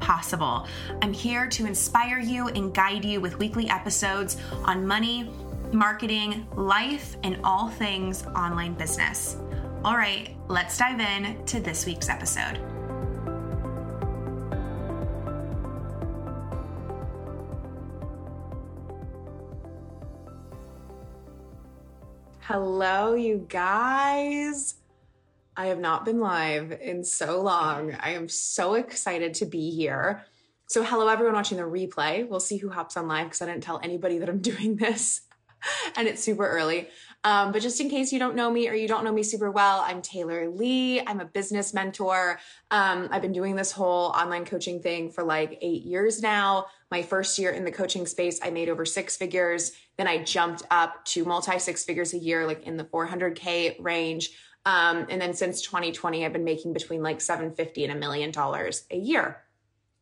possible. I'm here to inspire you and guide you with weekly episodes on money, marketing, life, and all things online business. All right, let's dive in to this week's episode. Hello, you guys. I have not been live in so long. I am so excited to be here. So hello, everyone watching the replay. We'll see who hops on live because I didn't tell anybody that I'm doing this and it's super early. But just in case you don't know me or you don't know me super well, I'm Taylor Lee. I'm a business mentor. I've been doing this whole online coaching thing for like 8 years now. My first year in the coaching space, I made over six figures. Then I jumped up to multi-six figures a year, like in the 400K range. And then since 2020, I've been making between like $750 and $1 million a year.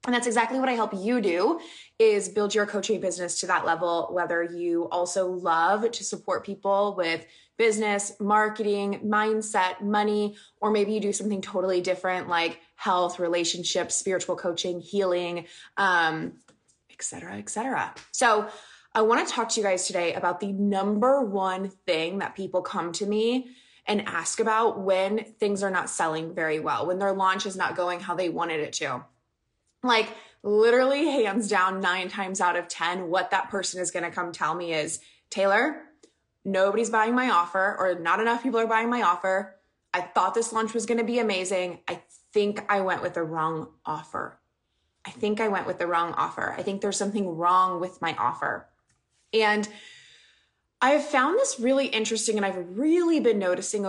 And that's exactly what I help you do is build your coaching business to that level, whether you also love to support people with business, marketing, mindset, money, or maybe you do something totally different like health, relationships, spiritual coaching, healing, et cetera, et cetera. So I want to talk to you guys today about the number one thing that people come to me and ask about when things are not selling very well, when their launch is not going how they wanted it to. Like literally hands down 9 times out of 10, what that person is going to come tell me is, Taylor, nobody's buying my offer or not enough people are buying my offer. I thought this launch was going to be amazing. I think I went with the wrong offer. I think there's something wrong with my offer. And I have found this really interesting, and I've really been noticing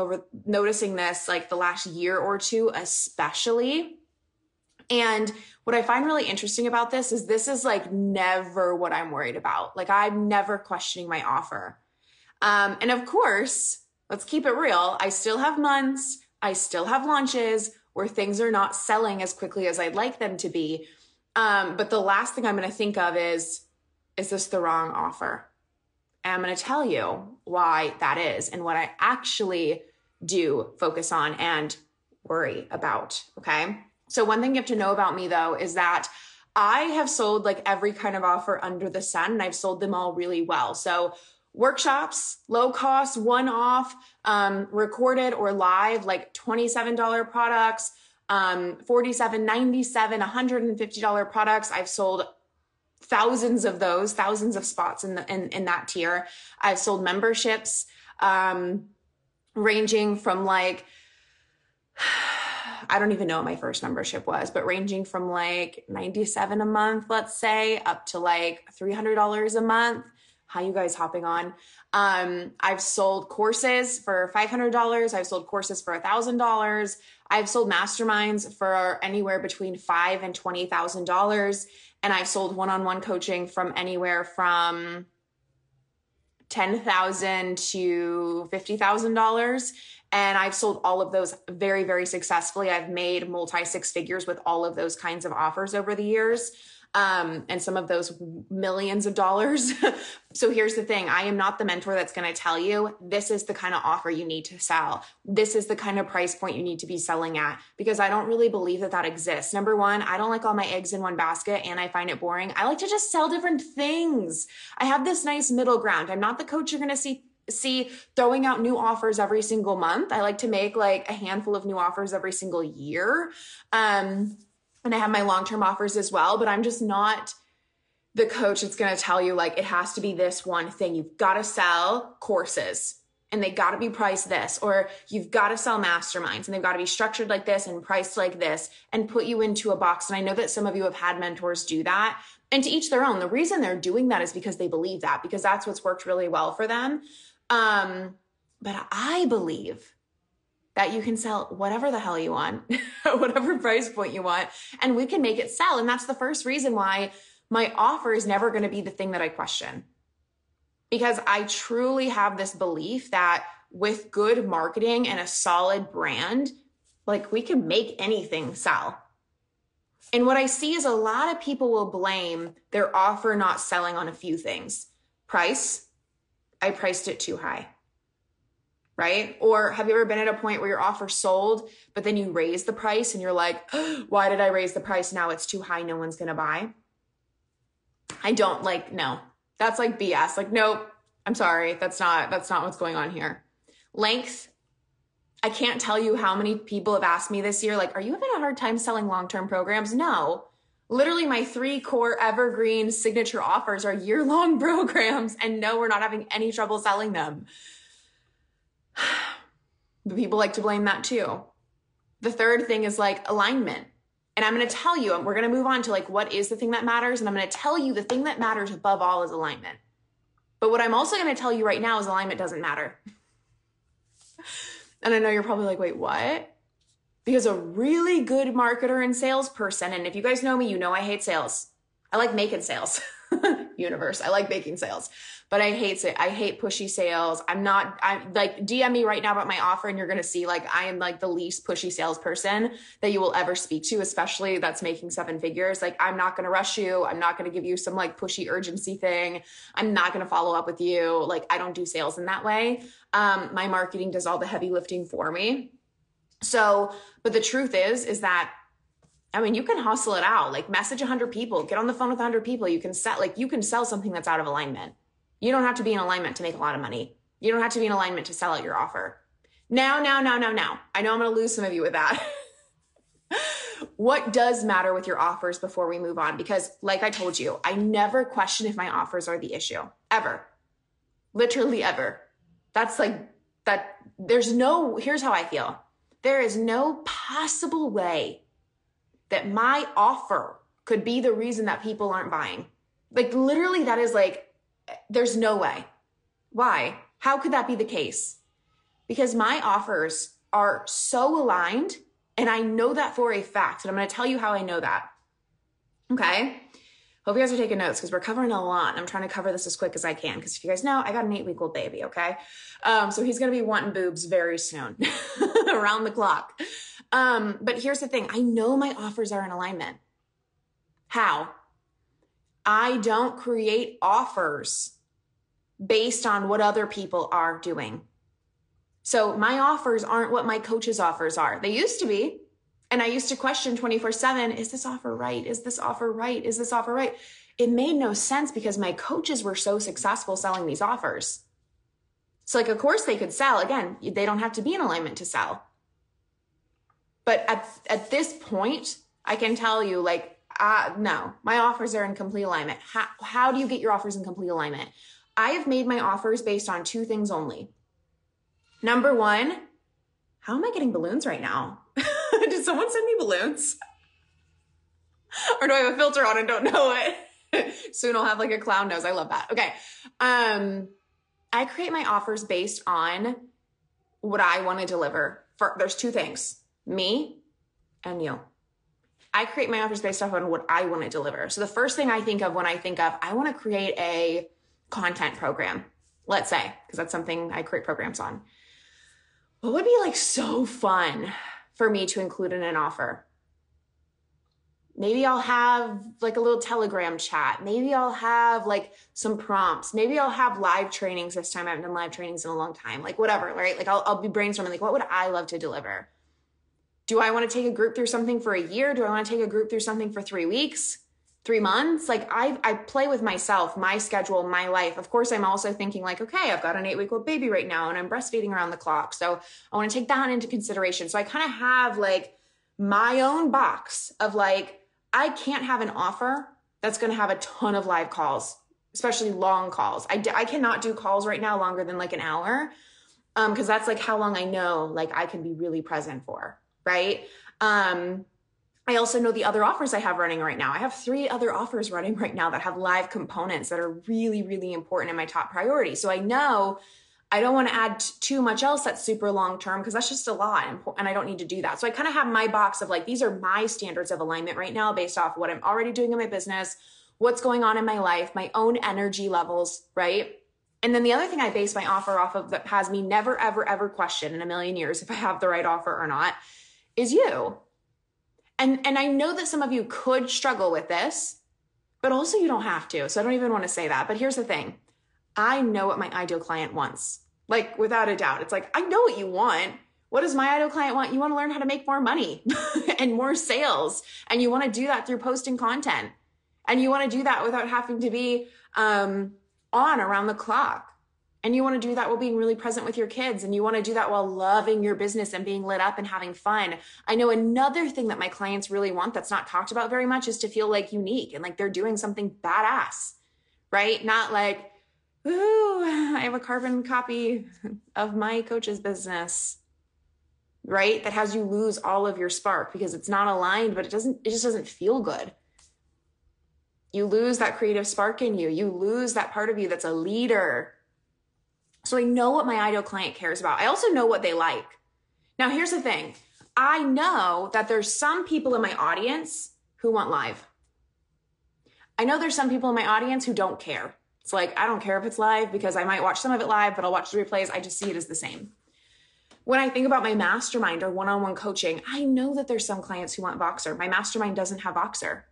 this like the last year or two, especially. And what I find really interesting about this is like never what I'm worried about. Like I'm never questioning my offer. And of course, let's keep it real. I still have months. I still have launches where things are not selling as quickly as I'd like them to be. But the last thing I'm going to think of is this the wrong offer? And I'm going to tell you why that is and what I actually do focus on and worry about. Okay. So one thing you have to know about me though, is that I have sold like every kind of offer under the sun and I've sold them all really well. So workshops, low cost, one-off, recorded or live, like $27 products, $47, $97, $150 products. I've sold thousands of those, thousands of spots in that tier. I've sold memberships, ranging from like, I don't even know what my first membership was, but ranging from like $97 a month, let's say, up to like $300 a month. How you guys hopping on? I've sold courses for $500. I've sold courses for $1,000. I've sold masterminds for anywhere between $5,000 and $20,000. And I've sold one-on-one coaching from anywhere from $10,000 to $50,000. And I've sold all of those very, very successfully. I've made multi-six figures with all of those kinds of offers over the years. And some of those millions of dollars. So here's the thing. I am not the mentor that's going to tell you this is the kind of offer you need to sell. This is the kind of price point you need to be selling at, because I don't really believe that that exists. Number one, I don't like all my eggs in one basket and I find it boring. I like to just sell different things. I have this nice middle ground. I'm not the coach you're going to see throwing out new offers every single month. I like to make like a handful of new offers every single year. And I have my long-term offers as well, but I'm just not the coach that's going to tell you like, it has to be this one thing. You've got to sell courses and they got to be priced this, or you've got to sell masterminds and they've got to be structured like this and priced like this and put you into a box. And I know that some of you have had mentors do that, and to each their own. The reason they're doing that is because they believe that, because that's what's worked really well for them. But I believe that you can sell whatever the hell you want, whatever price point you want, and we can make it sell. And that's the first reason why my offer is never going to be the thing that I question. Because I truly have this belief that with good marketing and a solid brand, like, we can make anything sell. And what I see is a lot of people will blame their offer not selling on a few things. Price, I priced it too high, right? Or have you ever been at a point where your offer sold, but then you raise the price and you're like, why did I raise the price? Now it's too high. No one's going to buy. No, that's like BS. Like, nope, I'm sorry. That's not what's going on here. Length. I can't tell you how many people have asked me this year, like, are you having a hard time selling long-term programs? No, literally my 3 core evergreen signature offers are year-long programs. And no, we're not having any trouble selling them. But people like to blame that too. The third thing is like alignment. And I'm going to tell you, and we're going to move on to like, what is the thing that matters? And I'm going to tell you the thing that matters above all is alignment. But what I'm also going to tell you right now is alignment doesn't matter. And I know you're probably like, wait, what? Because a really good marketer and salesperson, and if you guys know me, you know I hate sales. I like making sales. Universe, I like making sales, but I hate it. I hate pushy sales. I'm like, DM me right now about my offer and you're going to see like, I am like the least pushy salesperson that you will ever speak to, especially that's making 7 figures. Like, I'm not going to rush you. I'm not going to give you some like pushy urgency thing. I'm not going to follow up with you. Like, I don't do sales in that way. My marketing does all the heavy lifting for me. So, but the truth is that, I mean, you can hustle it out, like message 100 people, get on the phone with 100 people. You can sell something that's out of alignment. You don't have to be in alignment to make a lot of money. You don't have to be in alignment to sell out your offer. Now. I know I'm going to lose some of you with that. What does matter with your offers before we move on? Because like I told you, I never question if my offers are the issue ever, literally ever. That's like that. Here's how I feel. There is no possible way that my offer could be the reason that people aren't buying. Like, literally, that is like, there's no way. Why? How could that be the case? Because my offers are so aligned, and I know that for a fact. And I'm going to tell you how I know that. Okay. Hope you guys are taking notes because we're covering a lot. I'm trying to cover this as quick as I can. Because if you guys know, I got an 8-week-old baby. Okay. So he's going to be wanting boobs very soon around the clock. But here's the thing. I know my offers are in alignment. How? I don't create offers based on what other people are doing. So my offers aren't what my coach's offers are. They used to be. And I used to question 24/7, is this offer right? Is this offer right? Is this offer right? It made no sense because my coaches were so successful selling these offers. So like, of course they could sell. Again, they don't have to be in alignment to sell. But at this point, I can tell you, like, no, my offers are in complete alignment. How do you get your offers in complete alignment? I have made my offers based on 2 things only. Number 1, how am I getting balloons right now? Did someone send me balloons? Or do I have a filter on and don't know it? Soon I'll have like a clown nose. I love that. Okay. I create my offers based on what I want to deliver. There's 2 things. Me and you. I create my offers based off on what I want to deliver. So the first thing I think of when I think of, I want to create a content program, let's say, because that's something I create programs on. What would be like so fun for me to include in an offer? Maybe I'll have like a little Telegram chat. Maybe I'll have like some prompts. Maybe I'll have live trainings this time. I haven't done live trainings in a long time, like whatever, right? Like I'll be brainstorming, like what would I love to deliver? Do I want to take a group through something for a year? Do I want to take a group through something for 3 weeks, 3 months? Like I play with myself, my schedule, my life. Of course, I'm also thinking like, okay, I've got an 8-week-old baby right now and I'm breastfeeding around the clock. So I want to take that into consideration. So I kind of have like my own box of like, I can't have an offer that's going to have a ton of live calls, especially long calls. I cannot do calls right now longer than like an hour because that's like how long I know like I can be really present for. Right? I also know the other offers I have running right now. I have 3 other offers running right now that have live components that are really, really important in my top priority. So I know I don't want to add too much else that's super long-term because that's just a lot and I don't need to do that. So I kind of have my box of like, these are my standards of alignment right now based off what I'm already doing in my business, what's going on in my life, my own energy levels, right? And then the other thing I base my offer off of that has me never, ever, ever question in a million years if I have the right offer or not is you. And I know that some of you could struggle with this, but also you don't have to. So I don't even want to say that. But here's the thing. I know what my ideal client wants. Like, without a doubt. It's like, I know what you want. What does my ideal client want? You want to learn how to make more money and more sales. And you want to do that through posting content. And you want to do that without having to be on around the clock. And you want to do that while being really present with your kids. And you want to do that while loving your business and being lit up and having fun. I know another thing that my clients really want that's not talked about very much is to feel like unique and like they're doing something badass, right? Not like, woohoo, I have a carbon copy of my coach's business, right? That has you lose all of your spark because it's not aligned, but it just doesn't feel good. You lose that creative spark in you. You lose that part of you that's a leader. So I know what my ideal client cares about. I also know what they like. Now, here's the thing. I know that there's some people in my audience who want live. I know there's some people in my audience who don't care. It's like, I don't care if it's live because I might watch some of it live, but I'll watch the replays. I just see it as the same. When I think about my mastermind or one-on-one coaching, I know that there's some clients who want Voxer. My mastermind doesn't have Voxer.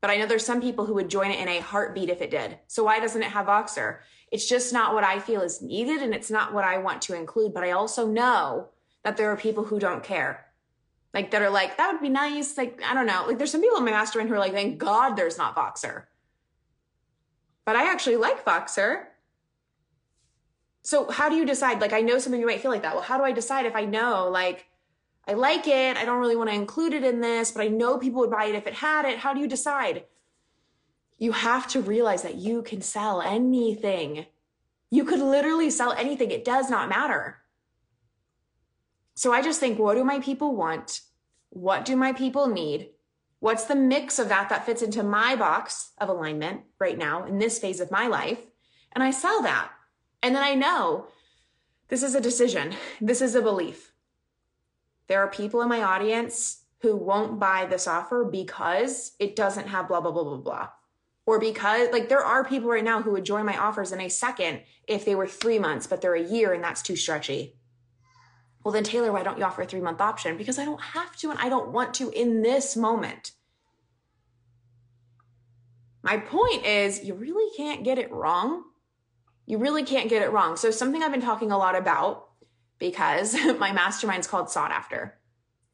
But I know there's some people who would join it in a heartbeat if it did. So why doesn't it have Voxer? It's just not what I feel is needed and it's not what I want to include. But I also know that there are people who don't care. Like that are like, that would be nice. Like, I don't know. Like there's some people in my mastermind who are like, thank God there's not Voxer. But I actually like Voxer. So how do you decide? Like, I know some of you might feel like that. Well, how do I decide if I know, like, I like it, I don't really want to include it in this, but I know people would buy it if it had it. How do you decide? You have to realize that you can sell anything. You could literally sell anything. It does not matter. So I just think, what do my people want? What do my people need? What's the mix of that that fits into my box of alignment right now in this phase of my life? And I sell that. And then I know this is a decision. This is a belief. There are people in my audience who won't buy this offer because it doesn't have blah, blah, blah, blah, blah. Or because, like, there are people right now who would join my offers in a second if they were 3 months, but they're a year and that's too stretchy. Well, then Taylor, why don't you offer a 3-month option? Because I don't have to and I don't want to in this moment. My point is you really can't get it wrong. You really can't get it wrong. So something I've been talking a lot about because my mastermind's called Sought After,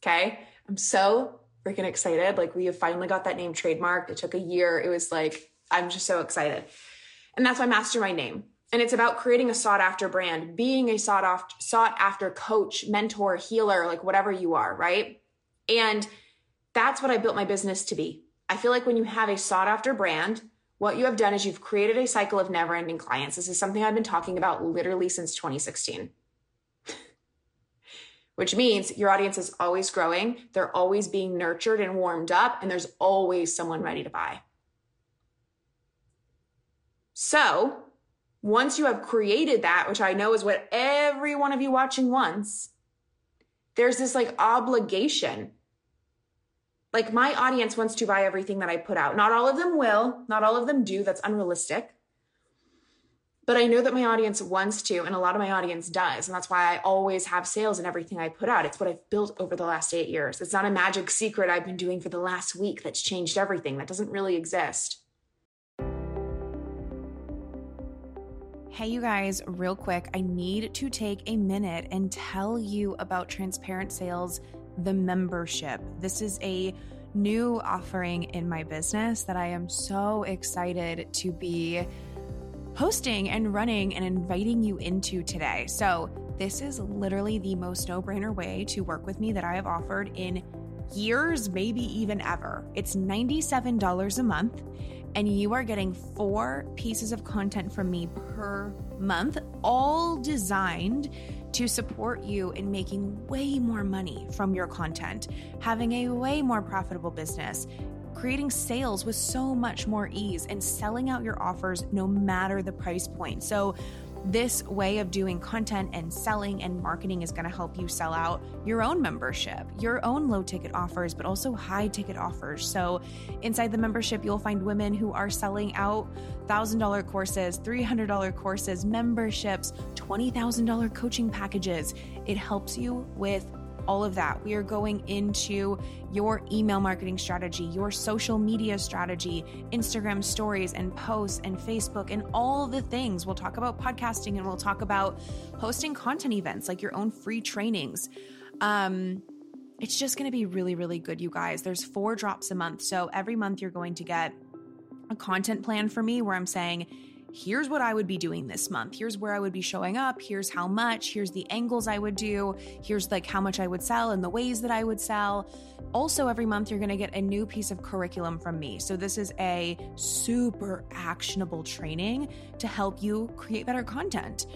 okay? I'm so freaking excited. Like, we have finally got that name trademarked. It took a year. It was like, I'm just so excited. And that's my mastermind name. And it's about creating a sought-after brand, being a sought-after coach, mentor, healer, like whatever you are, right? And that's what I built my business to be. I feel like when you have a sought-after brand, what you have done is you've created a cycle of never-ending clients. This is something I've been talking about literally since 2016. Which means your audience is always growing. They're always being nurtured and warmed up, and there's always someone ready to buy. So once you have created that, which I know is what every one of you watching wants, there's this like obligation. Like, my audience wants to buy everything that I put out. Not all of them will, not all of them do. That's unrealistic. But I know that my audience wants to, and a lot of my audience does. And that's why I always have sales in everything I put out. It's what I've built over the last 8 years. It's not a magic secret I've been doing for the last week that's changed everything. That doesn't really exist. Hey, you guys, real quick, I need to take a minute and tell you about Transparent Sales, the membership. This is a new offering in my business that I am so excited to be hosting and running and inviting you into today. So this is literally the most no-brainer way to work with me that I have offered in years, maybe even ever. It's $97 a month, and you are getting 4 pieces of content from me per month, all designed to support you in making way more money from your content, having a way more profitable business, creating sales with so much more ease, and selling out your offers no matter the price point. So This way of doing content and selling and marketing is going to help you sell out your own membership, your own low ticket offers, but also high ticket offers. So inside the membership, you'll find women who are selling out $1,000 courses, $300 courses, memberships, $20,000 coaching packages. It helps you with all of that. We are going into your email marketing strategy, your social media strategy, Instagram stories and posts and Facebook and all the things. We'll talk about podcasting and we'll talk about hosting content events like your own free trainings. It's just going to be really, really good, you guys. There's 4 drops a month. So every month you're going to get a content plan for me where I'm saying, here's what I would be doing this month. Here's where I would be showing up. Here's how much. Here's the angles I would do. Here's like how much I would sell and the ways that I would sell. Also, every month you're going to get a new piece of curriculum from me. So this is a super actionable training to help you create better content.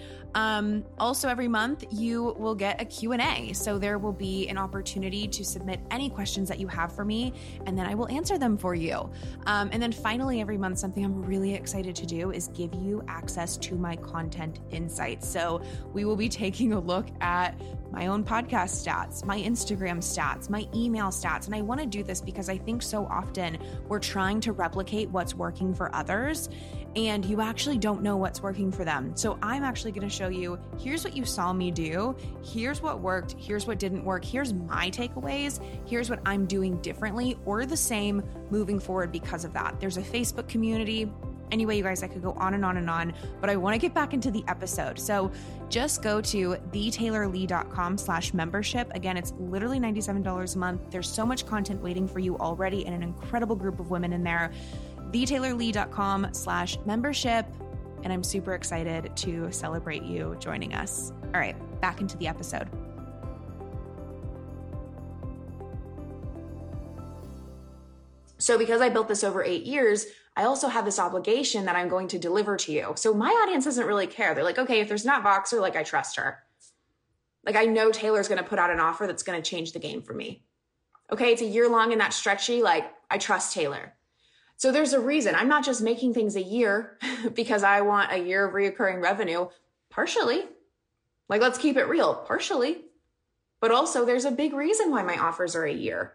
Also, every month you will get a Q&A. So there will be an opportunity to submit any questions that you have for me, and then I will answer them for you. And then finally, every month, something I'm really excited to do is give you access to my content insights. So we will be taking a look at my own podcast stats, my Instagram stats, my email stats. And I want to do this because I think so often we're trying to replicate what's working for others and you actually don't know what's working for them. So I'm actually going to show you, here's what you saw me do. Here's what worked. Here's what didn't work. Here's my takeaways. Here's what I'm doing differently or the same moving forward because of that. There's a Facebook community. Anyway, you guys, I could go on and on and on, but I want to get back into the episode. So just go to thetaylorlee.com/membership. Again, it's literally $97 a month. There's so much content waiting for you already and an incredible group of women in there. Thetaylorlee.com/membership. And I'm super excited to celebrate you joining us. All right, back into the episode. So because I built this over 8 years, I also have this obligation that I'm going to deliver to you. So my audience doesn't really care. They're like, okay, if there's not Voxer, like I trust her. Like I know Taylor's going to put out an offer that's going to change the game for me. Okay, it's a year long and that's stretchy. Like I trust Taylor. So there's a reason. I'm not just making things a year because I want a year of reoccurring revenue. Partially. Like let's keep it real. Partially. But also there's a big reason why my offers are a year.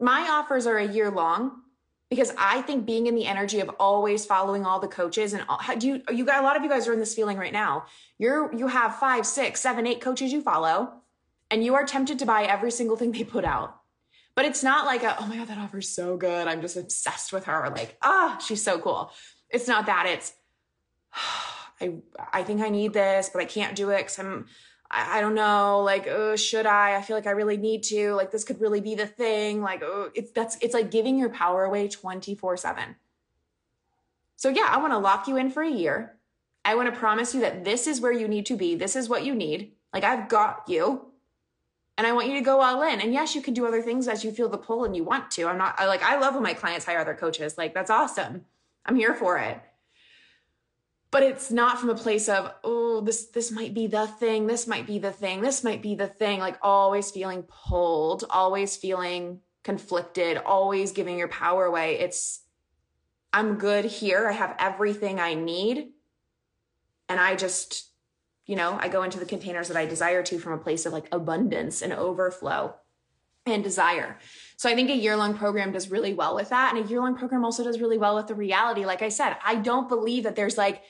My offers are a year long because I think being in the energy of always following all the coaches and all, you got a lot of you guys are in this feeling right now. You have 5, 6, 7, 8 coaches you follow and you are tempted to buy every single thing they put out, but it's not like oh my God, that offer's so good. I'm just obsessed with her. Like, she's so cool. It's not that. It's, I think I need this, but I can't do it because I don't know, like, should I? I feel like I really need to, like, this could really be the thing. Like, it's like giving your power away 24/7. So yeah, I want to lock you in for a year. I want to promise you that this is where you need to be. This is what you need. Like I've got you and I want you to go all in. And yes, you can do other things as you feel the pull and you want to. I love when my clients hire other coaches. Like that's awesome. I'm here for it. But it's not from a place of, this might be the thing. This might be the thing. This might be the thing. Like always feeling pulled, always feeling conflicted, always giving your power away. It's, I'm good here. I have everything I need. And I just, I go into the containers that I desire to from a place of like abundance and overflow and desire. So I think a year-long program does really well with that. And a year-long program also does really well with the reality. Like I said, I don't believe that there's like,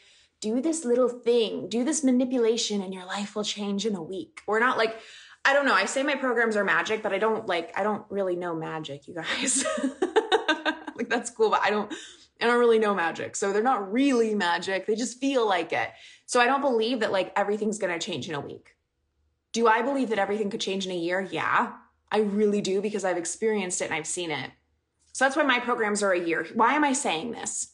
do this little thing, do this manipulation and your life will change in a week. We're not like, I don't know. I say my programs are magic, but I don't really know magic, you guys. Like that's cool, but I don't really know magic. So they're not really magic. They just feel like it. So I don't believe that like everything's going to change in a week. Do I believe that everything could change in a year? Yeah, I really do because I've experienced it and I've seen it. So that's why my programs are a year. Why am I saying this?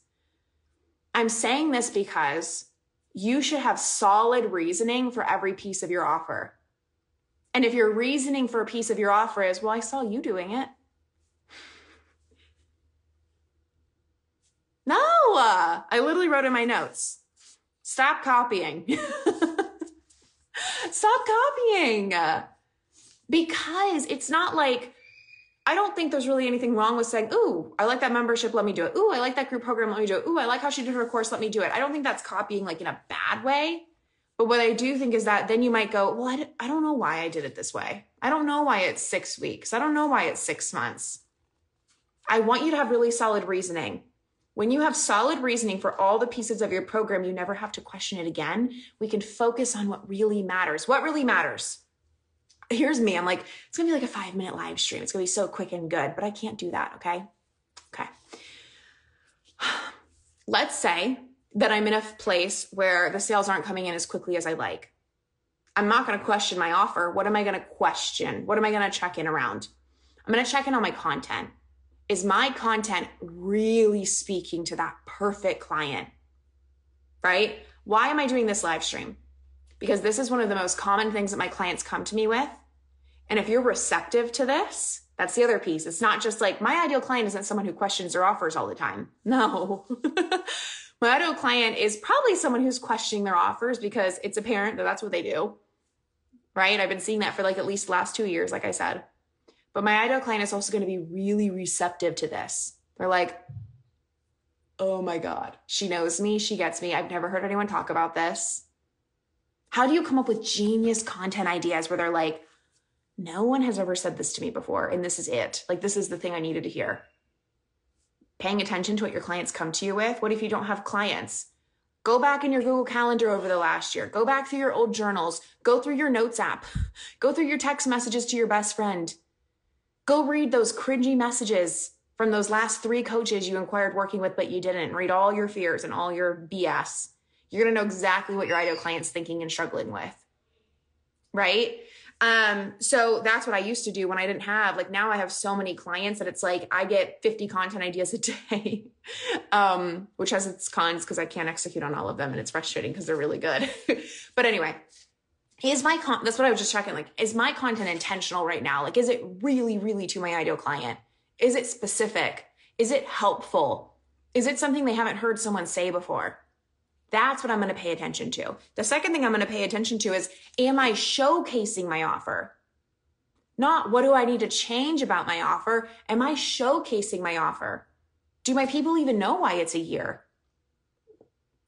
I'm saying this because you should have solid reasoning for every piece of your offer. And if your reasoning for a piece of your offer is, well, I saw you doing it. No, I literally wrote in my notes, stop copying. Stop copying. Because it's not like, I don't think there's really anything wrong with saying, ooh, I like that membership, let me do it. Ooh, I like that group program, let me do it. Ooh, I like how she did her course, let me do it. I don't think that's copying like in a bad way. But what I do think is that then you might go, well, I don't know why I did it this way. I don't know why it's 6 weeks. I don't know why it's 6 months. I want you to have really solid reasoning. When you have solid reasoning for all the pieces of your program, you never have to question it again. We can focus on what really matters. What really matters? Here's me. I'm like, it's gonna be like a 5-minute live stream. It's gonna be so quick and good, but I can't do that, okay? Okay. Let's say that I'm in a place where the sales aren't coming in as quickly as I like. I'm not gonna question my offer. What am I gonna question? What am I gonna check in around? I'm gonna check in on my content. Is my content really speaking to that perfect client, right? Why am I doing this live stream? Because this is one of the most common things that my clients come to me with. And if you're receptive to this, that's the other piece. It's not just like my ideal client isn't someone who questions their offers all the time. No, my ideal client is probably someone who's questioning their offers because it's apparent that that's what they do, right? I've been seeing that for like at least the last 2 years, like I said. But my ideal client is also going to be really receptive to this. They're like, oh my God, she knows me. She gets me. I've never heard anyone talk about this. How do you come up with genius content ideas where they're like, no one has ever said this to me before, and this is it. Like, this is the thing I needed to hear. Paying attention to what your clients come to you with. What if you don't have clients? Go back in your Google Calendar over the last year. Go back through your old journals. Go through your notes app. Go through your text messages to your best friend. Go read those cringy messages from those last 3 coaches you inquired working with, but you didn't. Read all your fears and all your BS. You're going to know exactly what your ideal client's thinking and struggling with, right? So that's what I used to do when I didn't have, like, now I have so many clients that it's like, I get 50 content ideas a day, which has its cons because I can't execute on all of them. And it's frustrating because they're really good. But anyway, that's what I was just checking. Like, is my content intentional right now? Like, is it really, really to my ideal client? Is it specific? Is it helpful? Is it something they haven't heard someone say before? That's what I'm going to pay attention to. The second thing I'm going to pay attention to is, am I showcasing my offer? Not what do I need to change about my offer? Am I showcasing my offer? Do my people even know why it's a year?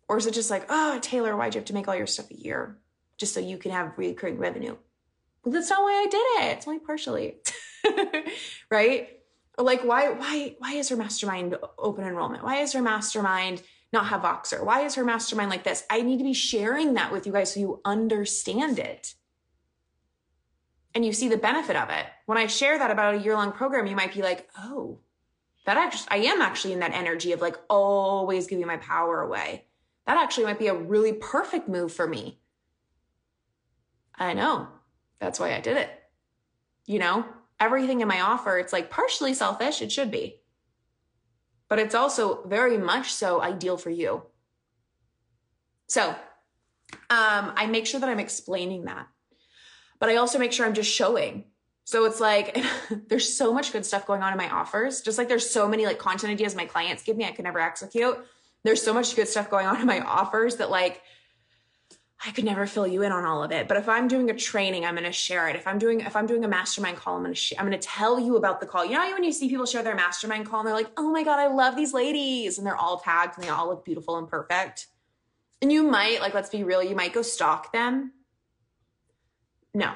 Or is it just like, oh, Taylor, why'd you have to make all your stuff a year just so you can have recurring revenue? Well, that's not why I did it. It's only partially, right? Or like, why is her mastermind open enrollment? Why is her mastermind not have Voxer? Why is her mastermind like this? I need to be sharing that with you guys so you understand it and you see the benefit of it. When I share that about a year-long program, you might be like, oh, I am actually in that energy of like always giving my power away. That actually might be a really perfect move for me. I know. That's why I did it. You know, everything in my offer, it's like partially selfish. It should be. But it's also very much so ideal for you. So I make sure that I'm explaining that, but I also make sure I'm just showing. So it's like, there's so much good stuff going on in my offers. Just like there's so many like content ideas my clients give me, I can never execute. There's so much good stuff going on in my offers that like, I could never fill you in on all of it. But if I'm doing a training, I'm going to share it. If I'm doing a mastermind call, I'm going to tell you about the call. You know, when you see people share their mastermind call and they're like, oh my God, I love these ladies. And they're all tagged and they all look beautiful and perfect. And you might, like, let's be real, you might go stalk them. No,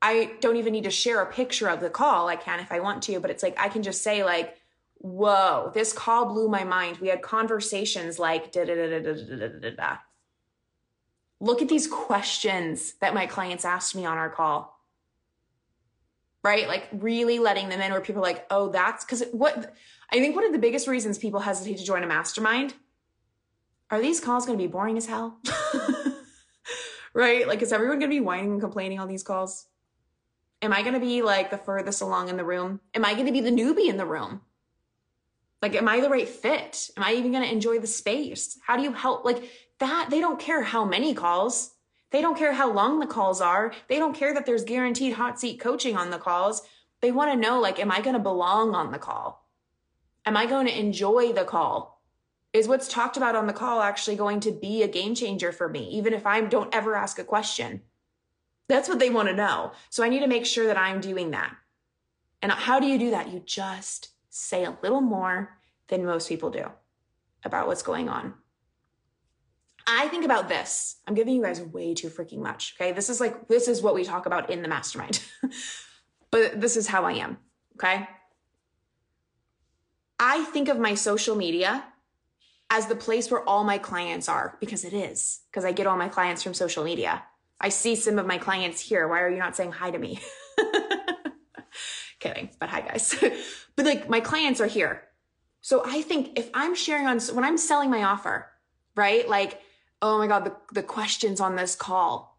I don't even need to share a picture of the call. I can if I want to, but it's like, I can just say like, whoa, this call blew my mind. We had conversations like da-da-da-da-da-da-da-da. Look at these questions that my clients asked me on our call, right? Like really letting them in where people are like, oh, that's because I think one of the biggest reasons people hesitate to join a mastermind are these calls going to be boring as hell, right? Like, is everyone going to be whining and complaining on these calls? Am I going to be like the furthest along in the room? Am I going to be the newbie in the room? Like, am I the right fit? Am I even going to enjoy the space? How do you help? Like that, they don't care how many calls. They don't care how long the calls are. They don't care that there's guaranteed hot seat coaching on the calls. They want to know, like, am I going to belong on the call? Am I going to enjoy the call? Is what's talked about on the call actually going to be a game changer for me, even if I don't ever ask a question? That's what they want to know. So I need to make sure that I'm doing that. And how do you do that? You just say a little more than most people do about what's going on. I think about this. I'm giving you guys way too freaking much. Okay. This is what we talk about in the mastermind, but this is how I am. Okay. I think of my social media as the place where all my clients are, because it is, because I get all my clients from social media. I see some of my clients here. Why are you not saying hi to me? Kidding, but hi guys. But like my clients are here. So I think if I'm sharing on, when I'm selling my offer, right? Like, oh my God, the questions on this call.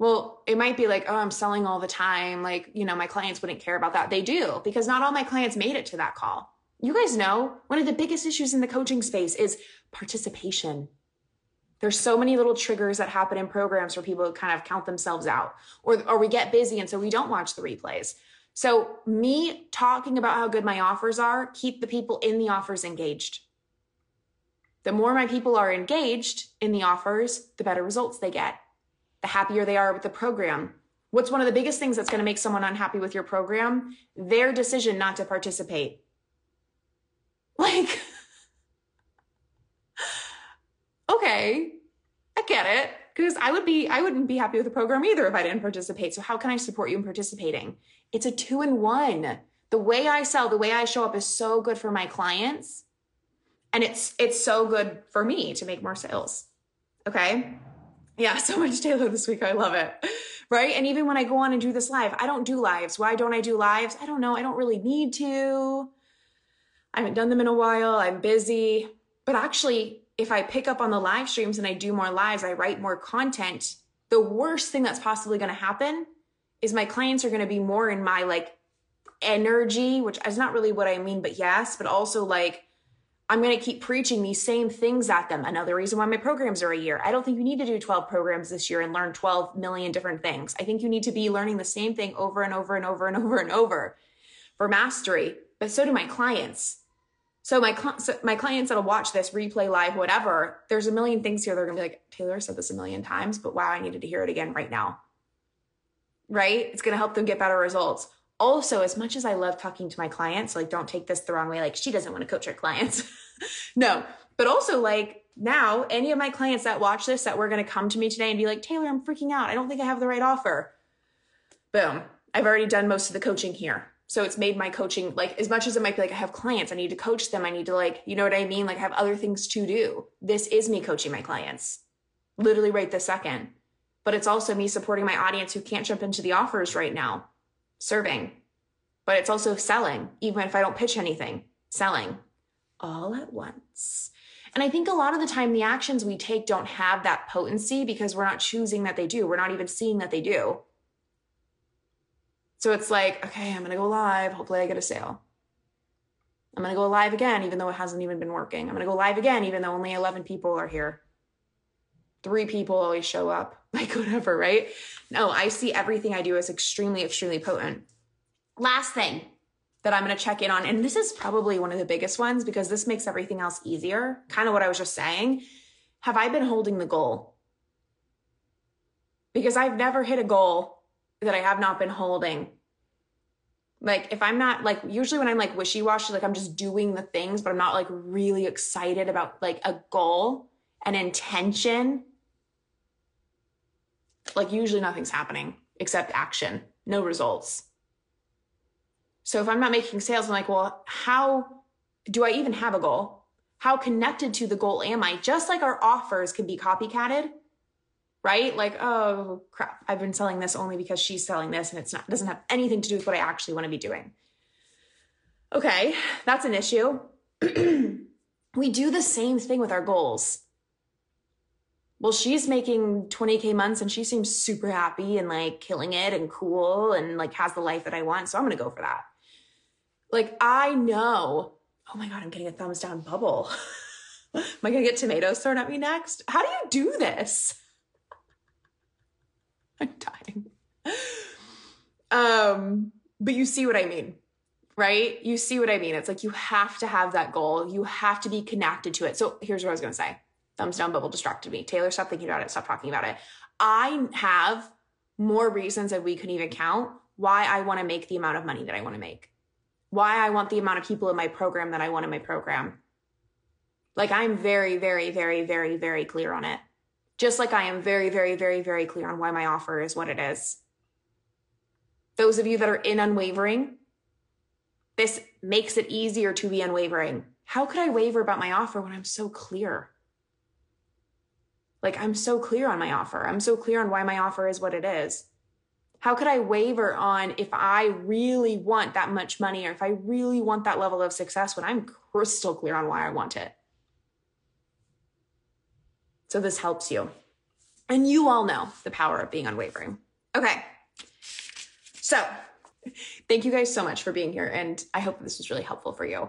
Well, it might be like, oh, I'm selling all the time. Like, you know, my clients wouldn't care about that. They do, because not all my clients made it to that call. You guys know one of the biggest issues in the coaching space is participation. There's so many little triggers that happen in programs where people kind of count themselves out, or we get busy. And so we don't watch the replays. So me talking about how good my offers are, keep the people in the offers engaged. The more my people are engaged in the offers, the better results they get, the happier they are with the program. What's one of the biggest things that's going to make someone unhappy with your program? Their decision not to participate. Like, okay, I get it. Because I wouldn't be happy with the program either if I didn't participate. So how can I support you in participating? It's a 2-in-1. The way I sell, the way I show up is so good for my clients. And it's so good for me to make more sales. Okay. Yeah. So much Taylor this week. I love it. Right. And even when I go on and do this live, I don't do lives. Why don't I do lives? I don't know. I don't really need to. I haven't done them in a while. I'm busy, but actually, if I pick up on the live streams and I do more lives, I write more content, the worst thing that's possibly going to happen is my clients are going to be more in my like energy, which is not really what I mean, but yes, but also like, I'm going to keep preaching these same things at them. Another reason why my programs are a year. I don't think you need to do 12 programs this year and learn 12 million different things. I think you need to be learning the same thing over and over and over and over and over for mastery. But so do my clients. So my clients that'll watch this replay live, whatever, there's a million things here. They're going to be like, Taylor said this a million times, but wow, I needed to hear it again right now. Right? It's going to help them get better results. Also, as much as I love talking to my clients, like don't take this the wrong way. Like she doesn't want to coach her clients. No, but also like now any of my clients that watch this, that were going to come to me today and be like, Taylor, I'm freaking out. I don't think I have the right offer. Boom. I've already done most of the coaching here. So it's made my coaching, like as much as it might be like, I have clients, I need to coach them. I need to like, you know what I mean? Like I have other things to do. This is me coaching my clients literally right this second, but it's also me supporting my audience who can't jump into the offers right now, serving, but it's also selling. Even if I don't pitch anything, selling all at once. And I think a lot of the time the actions we take don't have that potency because we're not choosing that they do. We're not even seeing that they do. So it's like, okay, I'm going to go live. Hopefully I get a sale. I'm going to go live again, even though it hasn't even been working. I'm going to go live again, even though only 11 people are here. 3 people always show up, like whatever, right? No, I see everything I do as extremely, extremely potent. Last thing that I'm going to check in on, and this is probably one of the biggest ones because this makes everything else easier, kind of what I was just saying. Have I been holding the goal? Because I've never hit a goal that I have not been holding. Like if I'm not like, usually when I'm like wishy-washy, like I'm just doing the things, but I'm not like really excited about like a goal and intention. Like usually nothing's happening except action, no results. So if I'm not making sales, I'm like, well, how do I even have a goal? How connected to the goal am I? Just like our offers can be copycatted. Right? Like, oh crap, I've been selling this only because she's selling this and it doesn't have anything to do with what I actually want to be doing. Okay. That's an issue. We do the same thing with our goals. Well, she's making 20K months and she seems super happy and like killing it and cool and like has the life that I want. So I'm going to go for that. Like I know, oh my God, I'm getting a thumbs down bubble. Am I going to get tomatoes thrown at me next? How do you do this? I'm dying. But you see what I mean, right? You see what I mean. It's like, you have to have that goal. You have to be connected to it. So here's what I was going to say. Thumbs down bubble distracted me. Taylor, stop thinking about it. Stop talking about it. I have more reasons that we couldn't even count why I want to make the amount of money that I want to make, why I want the amount of people in my program that I want in my program. Like, I'm very, very, very, very, very clear on it. Just like I am very, very, very, very clear on why my offer is what it is. Those of you that are in unwavering, this makes it easier to be unwavering. How could I waver about my offer when I'm so clear? Like, I'm so clear on my offer. I'm so clear on why my offer is what it is. How could I waver on if I really want that much money or if I really want that level of success when I'm crystal clear on why I want it? So this helps you. And you all know the power of being unwavering. Okay. So thank you guys so much for being here. And I hope this was really helpful for you.